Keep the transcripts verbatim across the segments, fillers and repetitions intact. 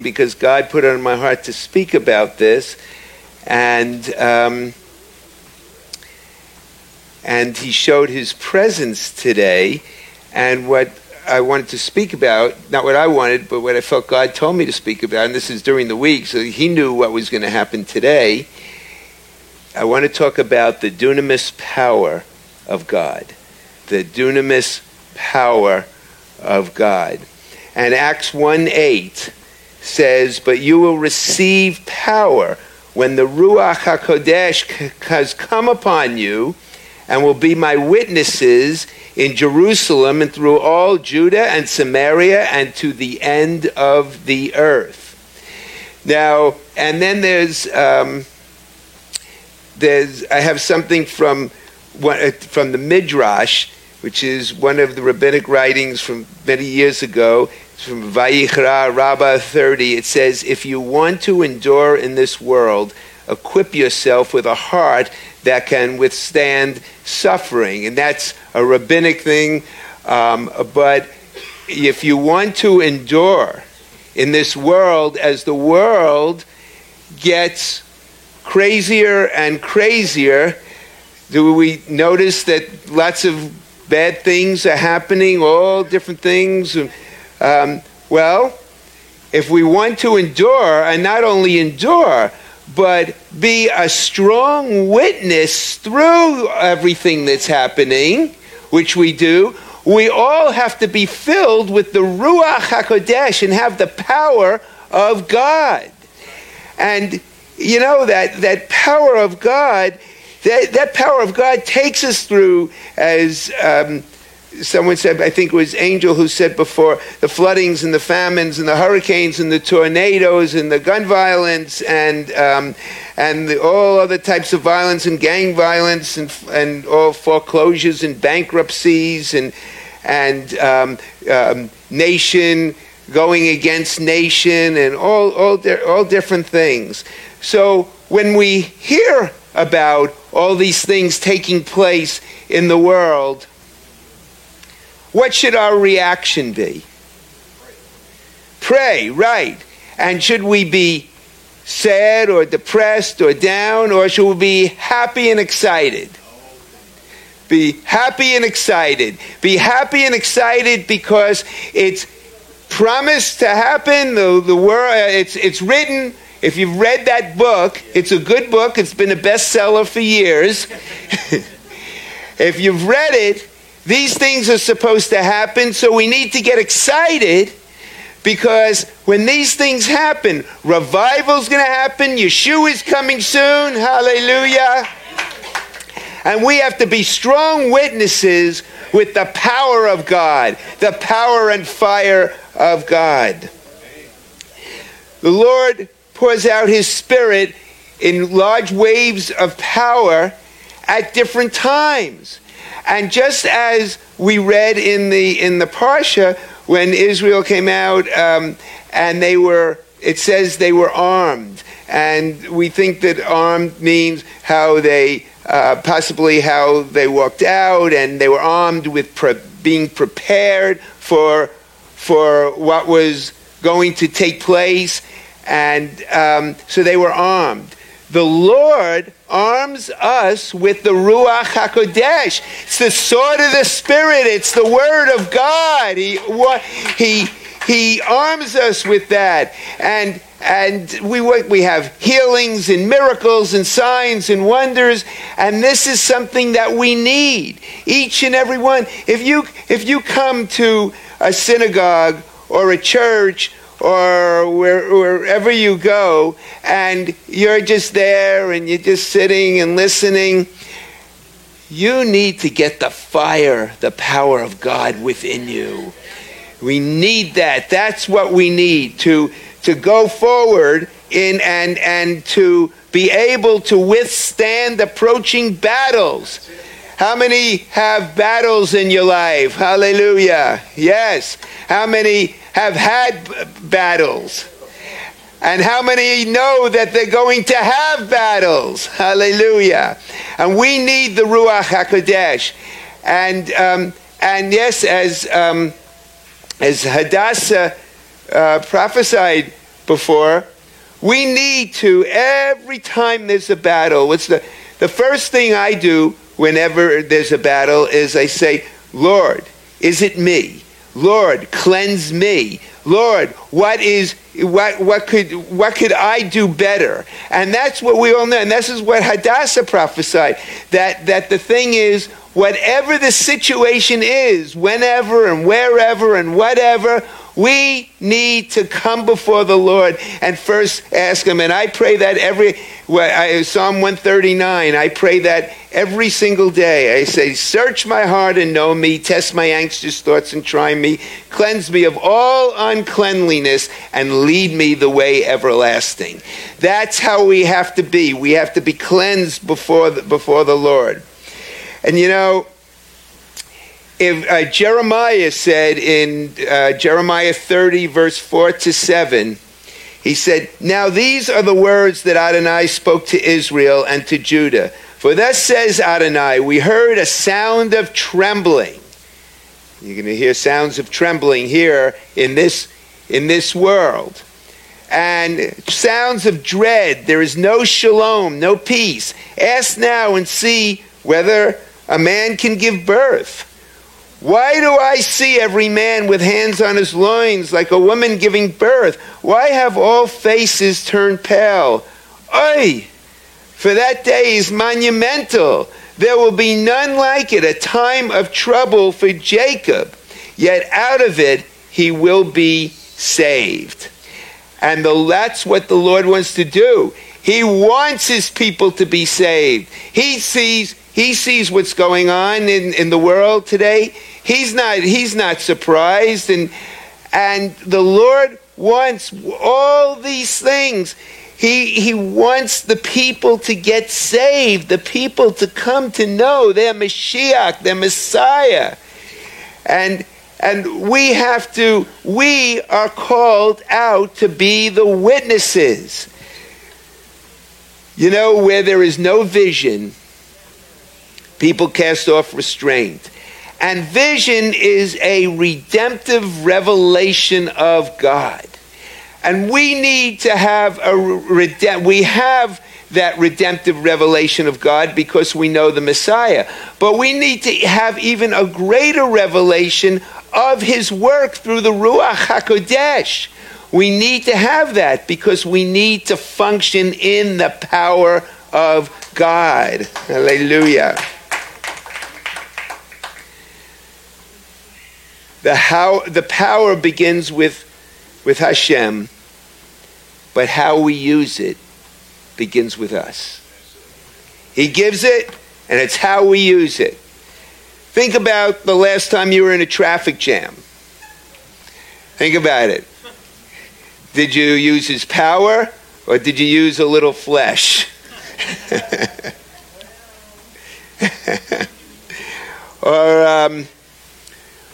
because God put it on my heart to speak about this, and um, and he showed his presence today. And what I wanted to speak about, not what I wanted, but what I felt God told me to speak about, and this is during the week, so he knew what was going to happen today. I want to talk about the dunamis power of God. The dunamis power of God. And Acts one eight says, "But you will receive power when the Ruach HaKodesh has come upon you, and will be my witnesses in Jerusalem and through all Judah and Samaria and to the end of the earth." Now, and then there's, um, there's I have something from from the Midrash, which is one of the rabbinic writings from many years ago. It's from Vayichra Rabbah thirty. It says, "If you want to endure in this world, equip yourself with a heart that can withstand suffering." And that's a rabbinic thing. Um, but if you want to endure in this world, as the world gets crazier and crazier, do we notice that lots of bad things are happening, all different things? Um, well, if we want to endure, and not only endure, but be a strong witness through everything that's happening, which we do, we all have to be filled with the Ruach HaKodesh and have the power of God. And you know, that, that power of God, that, that power of God takes us through, as um, someone said, I think it was Angel who said before, the floodings and the famines and the hurricanes and the tornadoes and the gun violence and um, and the, all other types of violence and gang violence and and all foreclosures and bankruptcies and and um, um, nation going against nation and all all di- all different things. So when we hear about all these things taking place in the world, what should our reaction be? Pray, right. And should we be sad or depressed or down, or should we be happy and excited? Be happy and excited. Be happy and excited because it's promised to happen. The, the world, it's it's written. If you've read that book, it's a good book. It's been a bestseller for years. If you've read it, these things are supposed to happen, so we need to get excited, because when these things happen, revival's going to happen, Yeshua is coming soon, hallelujah. And we have to be strong witnesses with the power of God, the power and fire of God. The Lord pours out his Spirit in large waves of power at different times. And just as we read in the in the Parsha, when Israel came out, um, and they were, it says they were armed. And we think that armed means how they, uh, possibly how they walked out, and they were armed with pre- being prepared for, for what was going to take place. And um, so they were armed. The Lord arms us with the Ruach HaKodesh. It's the sword of the Spirit. It's the Word of God. He what, he he arms us with that, and and we we have healings and miracles and signs and wonders. And this is something that we need, each and every one. If you if you come to a synagogue or a church, or where, wherever you go, and you're just there and you're just sitting and listening, you need to get the fire, the power of God within you. We need that. That's what we need to to go forward in and and to be able to withstand approaching battles. How many have battles in your life? Hallelujah. Yes. How many have had b- battles? And how many know that they're going to have battles? Hallelujah. And we need the Ruach HaKodesh. And um, and yes, as um, as Hadassah uh, prophesied before. We need to, every time there's a battle, it's the, the first thing I do whenever there's a battle is I say, Lord, is it me? Lord, cleanse me. Lord, what is what what could what could I do better? And that's what we all know. And this is what Hadassah prophesied, that that the thing is, whatever the situation is, whenever and wherever and whatever, we need to come before the Lord and first ask him. And I pray that every, well, I, Psalm one thirty-nine, I pray that every single day. I say, search my heart and know me, test my anxious thoughts and try me, cleanse me of all uncleanliness and lead me the way everlasting. That's how we have to be. We have to be cleansed before the, before the Lord. And you know, If, uh, Jeremiah said in uh, Jeremiah thirty, verse four to seven, he said, now these are the words that Adonai spoke to Israel and to Judah. For thus says Adonai, we heard a sound of trembling. You're going to hear sounds of trembling here in this, in this world. And sounds of dread. There is no shalom, no peace. Ask now and see whether a man can give birth. Why do I see every man with hands on his loins like a woman giving birth? Why have all faces turned pale? Oy! For that day is monumental. There will be none like it, a time of trouble for Jacob. Yet out of it he will be saved. And the, that's what the Lord wants to do. He wants his people to be saved. He sees He sees what's going on in, in the world today. He's not he's not surprised, and and the Lord wants all these things. He he wants the people to get saved, the people to come to know their Mashiach, their Messiah. And and we have to we are called out to be the witnesses. You know, where there is no vision, people cast off restraint. And vision is a redemptive revelation of God. And we need to have a redempt, we have that redemptive revelation of God because we know the Messiah. But we need to have even a greater revelation of his work through the Ruach HaKodesh. We need to have that because we need to function in the power of God. Hallelujah. The how the power begins with with Hashem, but how we use it begins with us. He gives it, and it's how we use it. Think about the last time you were in a traffic jam. Think about it. Did you use his power, or did you use a little flesh? Or um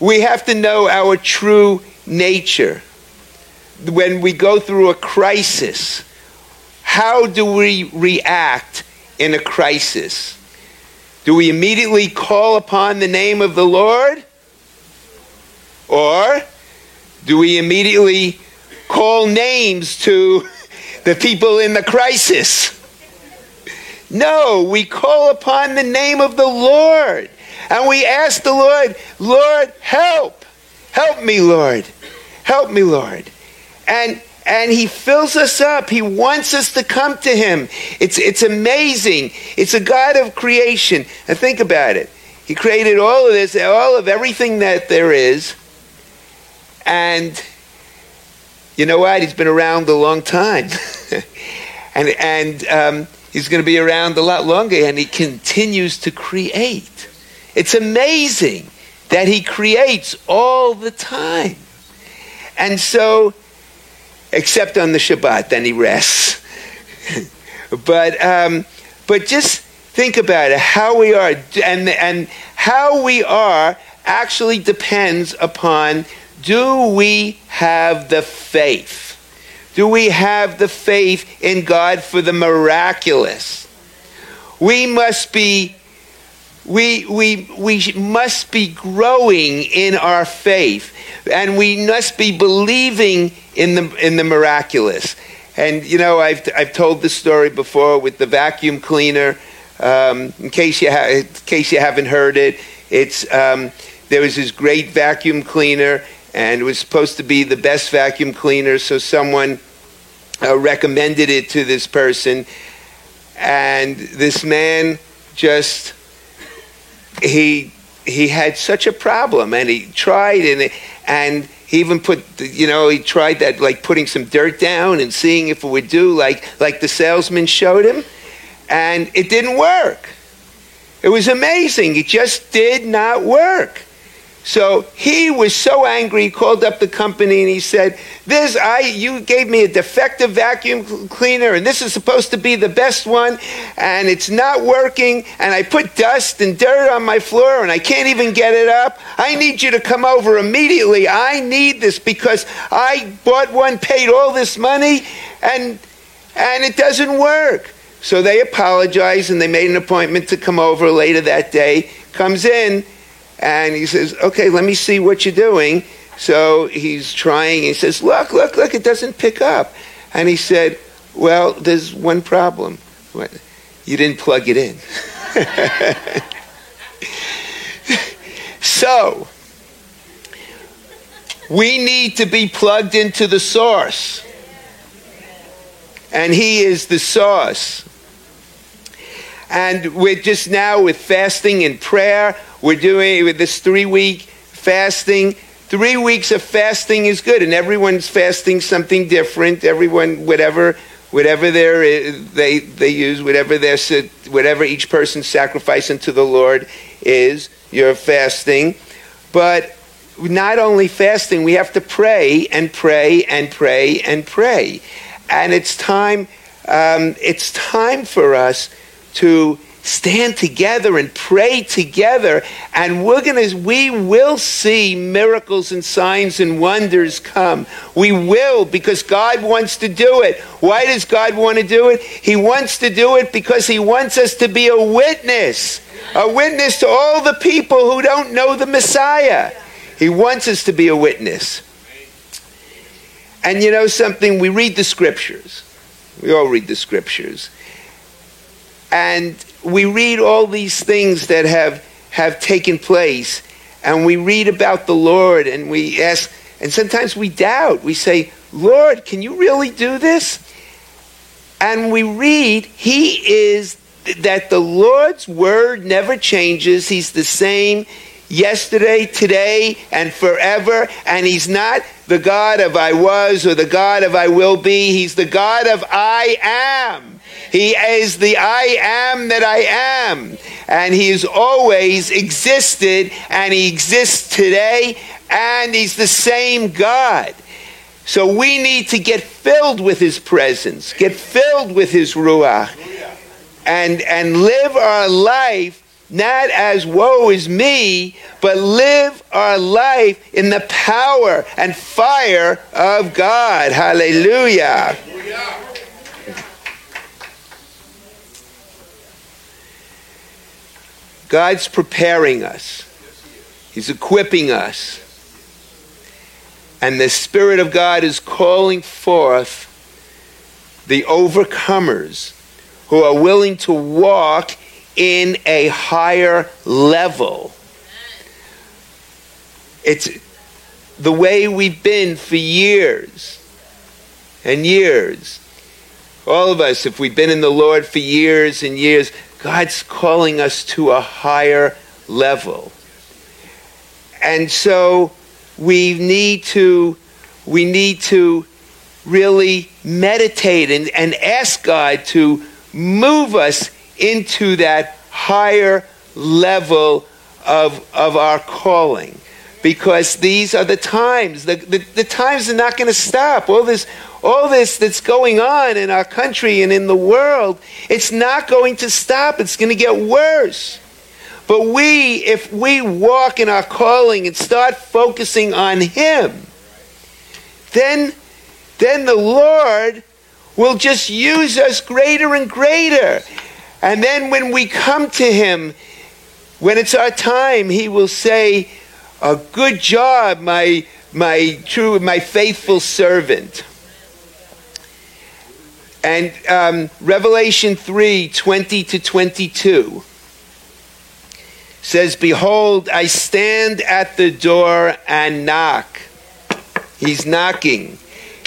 we have to know our true nature. When we go through a crisis, how do we react in a crisis? Do we immediately call upon the name of the Lord? Or do we immediately call names to the people in the crisis? No, we call upon the name of the Lord. And we ask the Lord, Lord, help. Help me, Lord. Help me, Lord. And and he fills us up. He wants us to come to him. It's it's amazing. It's a God of creation. And think about it. He created all of this, all of everything that there is. And you know what? He's been around a long time. and and um, he's going to be around a lot longer. And he continues to create. It's amazing that he creates all the time. And so, except on the Shabbat, then he rests. but um, but just think about it, how we are, and, and how we are actually depends upon, do we have the faith? Do we have the faith in God for the miraculous? We must be We, we, we must be growing in our faith, and we must be believing in the, in the miraculous. And, you know, I've, I've told this story before with the vacuum cleaner. Um, in case you ha- in case you haven't heard it, it's um, there was this great vacuum cleaner, and it was supposed to be the best vacuum cleaner, so someone uh, recommended it to this person. And this man just... He he had such a problem, and he tried, and it, and he even put, you know, he tried that, like putting some dirt down and seeing if it would do, like like the salesman showed him, and it didn't work. It was amazing. It just did not work. So he was so angry. He called up the company and he said, "This I you gave me a defective vacuum cleaner, and this is supposed to be the best one, and it's not working. And I put dust and dirt on my floor, and I can't even get it up. I need you to come over immediately. I need this because I bought one, paid all this money, and and it doesn't work." So they apologized and they made an appointment to come over later that day. Comes in. And he says, "Okay, let me see what you're doing." So he's trying. He says, "Look, look, look, it doesn't pick up." And he said, "Well, there's one problem. What? You didn't plug it in." So, we need to be plugged into the source. And he is the source. And we're just now with fasting and prayer. We're doing with this three-week fasting. Three weeks of fasting is good, and everyone's fasting something different. Everyone, whatever, whatever their they they use, whatever their whatever each person's sacrifice unto the Lord is, you're fasting. But not only fasting, we have to pray and pray and pray and pray. And it's time. Um, it's time for us to stand together and pray together, and we're gonna, we will see miracles and signs and wonders come. We will, because God wants to do it. Why does God want to do it? He wants to do it because He wants us to be a witness, a witness to all the people who don't know the Messiah. He wants us to be a witness. And you know something? We read the Scriptures. We all read the Scriptures. And we read all these things that have, have taken place, and we read about the Lord, and we ask, and sometimes we doubt. We say, "Lord, can you really do this?" And we read, He is, that the Lord's word never changes. He's the same yesterday, today, and forever. And He's not the God of I was or the God of I will be. He's the God of I am. He is the I am that I am. And He has always existed, and He exists today, and He's the same God. So we need to get filled with His presence, get filled with His Ruach, and, and live our life not as woe is me, but live our life in the power and fire of God. Hallelujah. God's preparing us. He's equipping us. And the Spirit of God is calling forth the overcomers who are willing to walk in a higher level. It's the way we've been for years and years. All of us, if we've been in the Lord for years and years, God's calling us to a higher level. And so we need to we need to really meditate and, and ask God to move us into that higher level of of our calling. Because these are the times. The, the, the times are not going to stop. All this All this that's going on in our country and in the world, it's not going to stop. It's going to get worse. But we, if we walk in our calling and start focusing on Him, then, then the Lord will just use us greater and greater. And then when we come to Him, When it's our time, he will say, "A good job, my my true, my faithful servant." And um, Revelation three twenty to twenty two says, "Behold, I stand at the door and knock." He's knocking.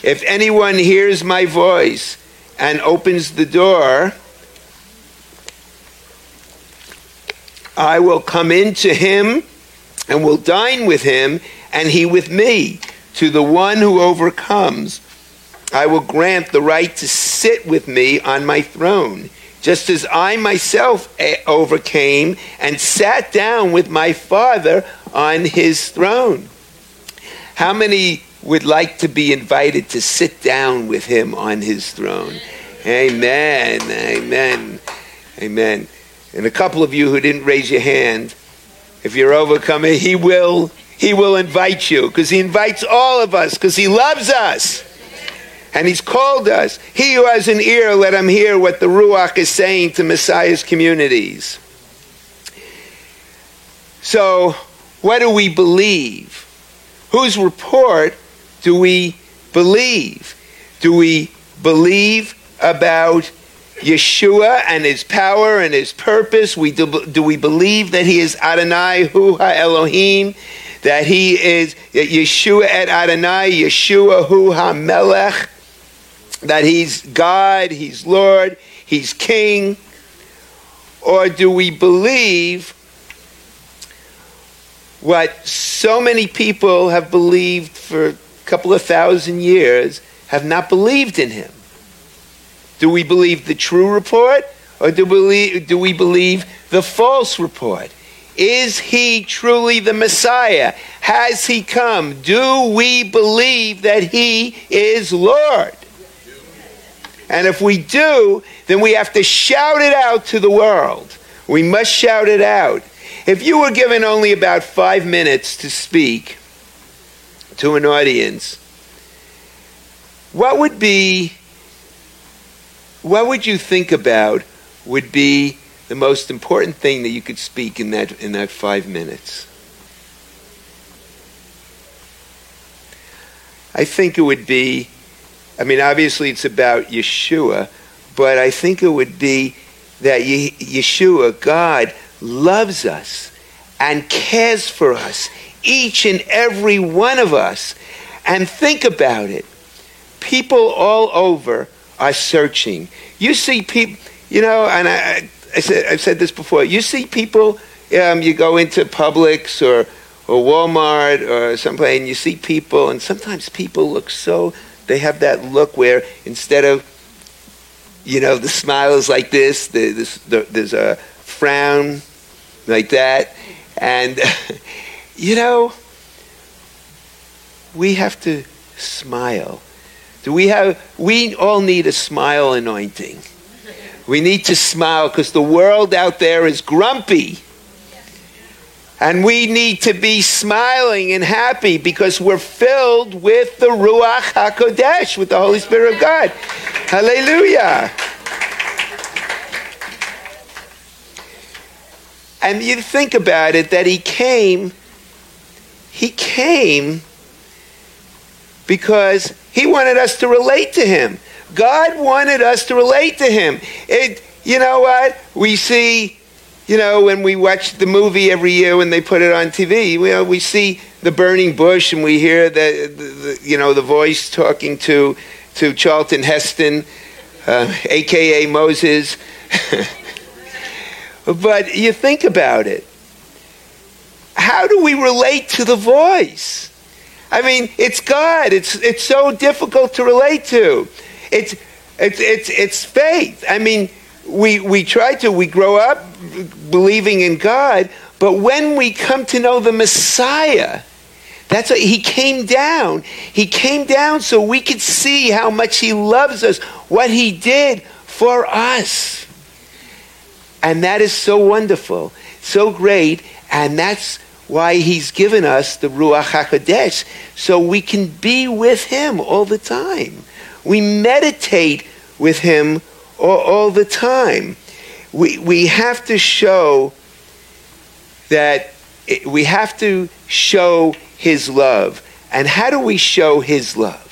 "If anyone hears my voice and opens the door, I will come in to him and will dine with him and he with me. To the one who overcomes, I will grant the right to sit with me on my throne, just as I myself overcame and sat down with my Father on his throne." How many would like to be invited to sit down with him on his throne? Amen, amen, amen. And a couple of you who didn't raise your hand, if you're overcoming, he will, he will invite you, because he invites all of us, because he loves us. And he's called us. He who has an ear, let him hear what the Ruach is saying to Messiah's communities. So, what do we believe? Whose report do we believe? Do we believe about Yeshua and his power and his purpose? We do, do we believe that he is Adonai, Hu HaElohim? That he is that Yeshua et Adonai, Yeshua Hu HaMelech? That he's God, he's Lord, he's King? Or do we believe what so many people have believed for a couple of thousand years, have not believed in him? Do we believe the true report, or do we, do we believe the false report? Is he truly the Messiah? Has he come? Do we believe that he is Lord? And if we do, then we have to shout it out to the world. We must shout it out. If you were given only about five minutes to speak to an audience, what would be, what would you think about would be the most important thing that you could speak in that in that five minutes? I think it would be, I mean, obviously it's about Yeshua, but I think it would be that Ye- Yeshua, God, loves us and cares for us, each and every one of us. And think about it. People all over are searching. You see people, you know, and I, I said, I've said this before, you see people, um, you go into Publix or, or Walmart or someplace, and you see people, and sometimes people look so, they have that look where instead of, you know, the smile is like this, the, this the, there's a frown like that, and you know, we have to smile. Do we have we all need a smile anointing. We need to smile because the world out there is grumpy, and we need to be smiling and happy because we're filled with the Ruach HaKodesh, with the Holy Spirit of God. Hallelujah. And you think about it, that he came, he came because he wanted us to relate to him. God wanted us to relate to him. It, you know what? We see, you know, when we watch the movie every year when they put it on T V, you know, we see the burning bush and we hear the, the, the you know, the voice talking to, to Charlton Heston, uh, A K A Moses. But you think about it. How do we relate to the voice? I mean, it's God. It's it's so difficult to relate to. It's it's it's it's faith. I mean, we we try to we grow up believing in God, but when we come to know the Messiah, that's what he came down. He came down so we could see how much he loves us, what he did for us. And that is so wonderful, so great, and that's why he's given us the Ruach HaKodesh, so we can be with him all the time. We meditate with him all, all the time. We we have to show that it, we have to show his love. And how do we show his love?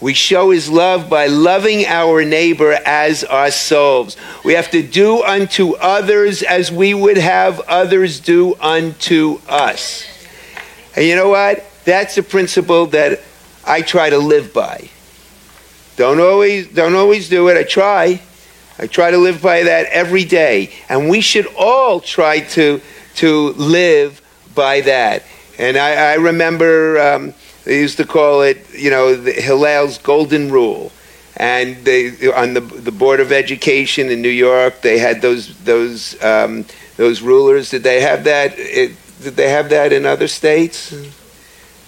We show his love by loving our neighbor as ourselves. We have to do unto others as we would have others do unto us. And you know what? That's a principle that I try to live by. Don't always, don't always do it. I try. I try to live by that every day. And we should all try to, to live by that. And I, I remember... Um, They used to call it, you know, the Hillel's Golden Rule, and they on the the Board of Education in New York they had those those um, those rulers. Did they have that? It, did they have that in other states?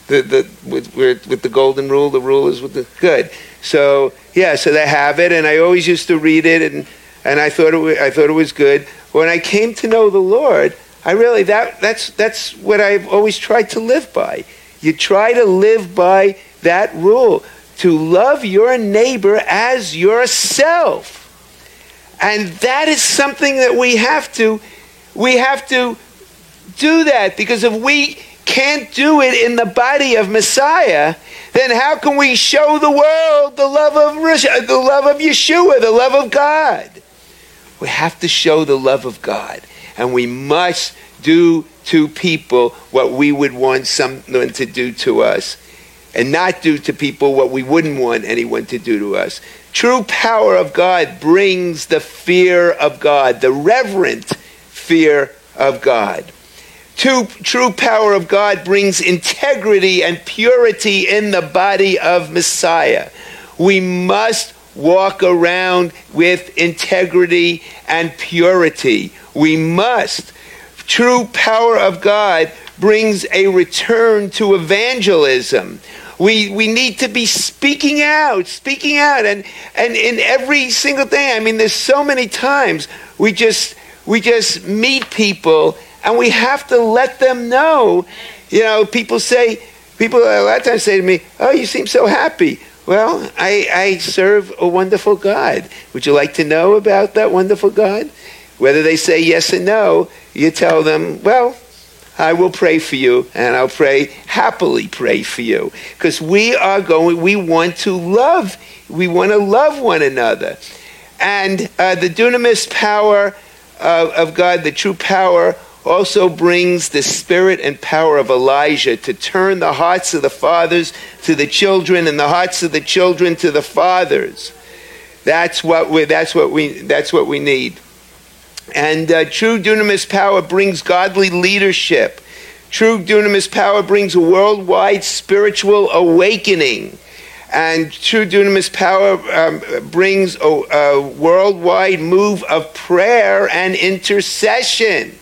The the with with the Golden Rule, the rulers with the good. So yeah, so they have it, and I always used to read it, and and I thought it was, I thought it was good. When I came to know the Lord, I really that that's that's what I've always tried to live by. You try to live by that rule, to love your neighbor as yourself. And that is something that we have to, we have to do that, because if we can't do it in the body of Messiah, then how can we show the world the love of, the love of Yeshua, the love of God? We have to show the love of God, and we must do to people what we would want someone to do to us, and not do to people what we wouldn't want anyone to do to us. True power of God brings the fear of God, the reverent fear of God. True, true power of God brings integrity and purity in the body of Messiah. We must walk around with integrity and purity. We must. True power of God brings a return to evangelism. We we need to be speaking out, speaking out, and and in every single thing. I mean, there's so many times we just we just meet people, and we have to let them know. You know, people say, people a lot of times say to me, "Oh, you seem so happy." Well, I I serve a wonderful God. Would you like to know about that wonderful God? Whether they say yes or no, you tell them, well, I will pray for you, and I'll pray, happily pray for you. Because we are going, we want to love, we want to love one another. And uh, the dunamis power uh, of God, the true power, also brings the spirit and power of Elijah to turn the hearts of the fathers to the children, and the hearts of the children to the fathers. That's what we, that's what we, that's what we need. And uh, true dunamis power brings godly leadership. True dunamis power brings a worldwide spiritual awakening. And true dunamis power um, brings a, a worldwide move of prayer and intercession.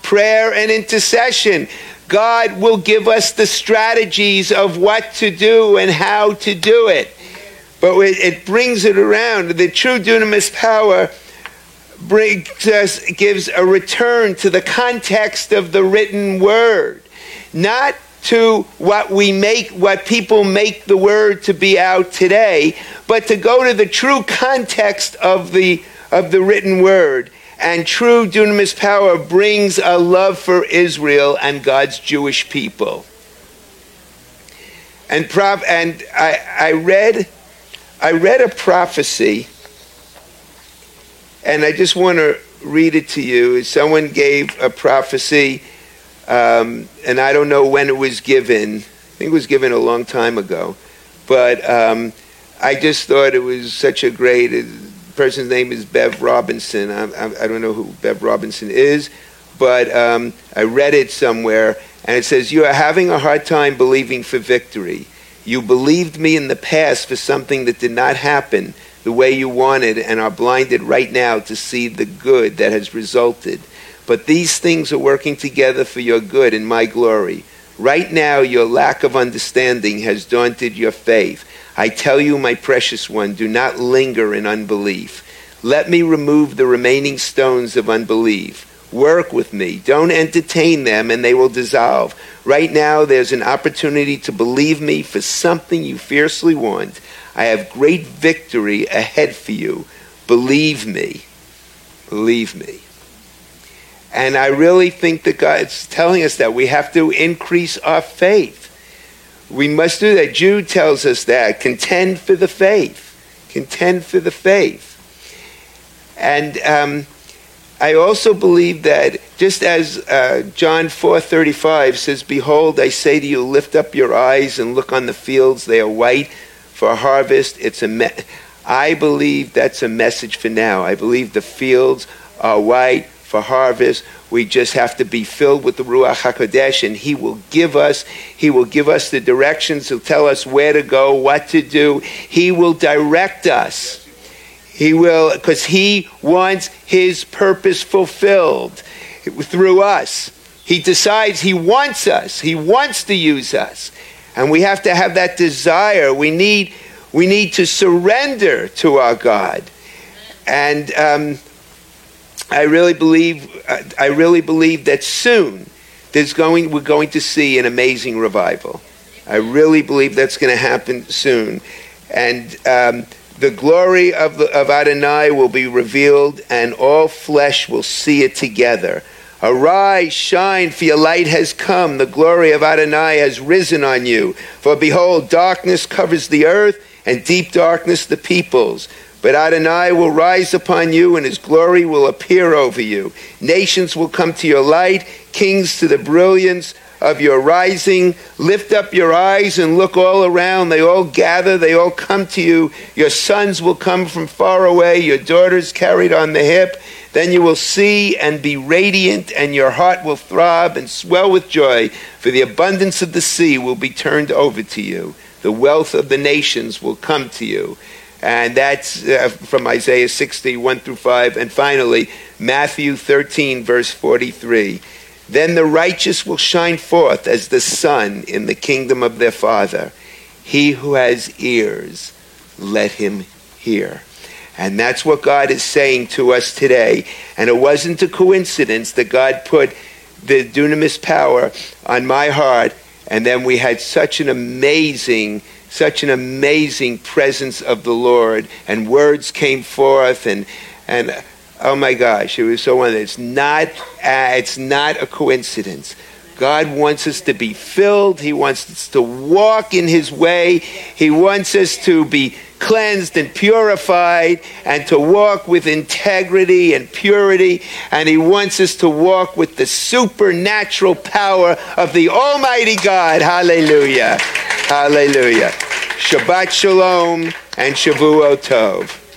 Prayer and intercession. God will give us the strategies of what to do and how to do it. But it, it brings it around. The true dunamis power brings us, gives a return to the context of the written word, not to what we make, what people make the word to be out today, but to go to the true context of the of the written word. And true dunamis power brings a love for Israel and God's Jewish people. And prov- and I, I read I read a prophecy. And I just want to read it to you. Someone gave a prophecy, um, and I don't know when it was given. I think it was given a long time ago. But um, I just thought it was such a great... The person's name is Bev Robinson. I, I, I don't know who Bev Robinson is, but um, I read it somewhere, and it says, "You are having a hard time believing for victory. You believed me in the past for something that did not happen the way you wanted, and are blinded right now to see the good that has resulted. But these things are working together for your good and my glory. Right now, your lack of understanding has daunted your faith. I tell you, my precious one, do not linger in unbelief. Let me remove the remaining stones of unbelief. Work with me. Don't entertain them, and they will dissolve. Right now, there's an opportunity to believe me for something you fiercely want. I have great victory ahead for you. Believe me. Believe me." And I really think that God's telling us that we have to increase our faith. We must do that. Jude tells us that. Contend for the faith. Contend for the faith. And um, I also believe that just as uh, John four thirty-five says, "Behold, I say to you, lift up your eyes and look on the fields. They are white for harvest." It's a me- I believe that's a message for now. I believe the fields are white for harvest. We just have to be filled with the Ruach HaKodesh, and He will give us, He will give us the directions. He'll tell us where to go, what to do. He will direct us. He will, because He wants His purpose fulfilled through us. He decides He wants us. He wants to use us. And we have to have that desire. We need, we need to surrender to our God. And um, I really believe, I really believe that soon there's going, we're going to see an amazing revival. I really believe that's going to happen soon. And um, the glory of, the, of Adonai will be revealed, and all flesh will see it together. Arise, shine, for your light has come. The glory of Adonai has risen on you. For behold, darkness covers the earth, and deep darkness the peoples. But Adonai will rise upon you, and His glory will appear over you. Nations will come to your light, kings to the brilliance of your rising. Lift up your eyes and look all around. They all gather, they all come to you. Your sons will come from far away, your daughters carried on the hip. Then you will see and be radiant, and your heart will throb and swell with joy, for the abundance of the sea will be turned over to you. The wealth of the nations will come to you. And that's uh, from Isaiah sixty, one through five. And finally, Matthew thirteen, verse forty-three. Then the righteous will shine forth as the sun in the kingdom of their Father. He who has ears, let him hear. And that's what God is saying to us today. And it wasn't a coincidence that God put the dunamis power on my heart, and then we had such an amazing Such an amazing presence of the Lord, and words came forth, and and oh my gosh, it was so wonderful. It's not uh, it's not a coincidence. God wants us to be filled. He wants us to walk in His way. He wants us to be cleansed and purified, and to walk with integrity and purity. And He wants us to walk with the supernatural power of the Almighty God. Hallelujah. Hallelujah. Shabbat Shalom and Shavuot Tov.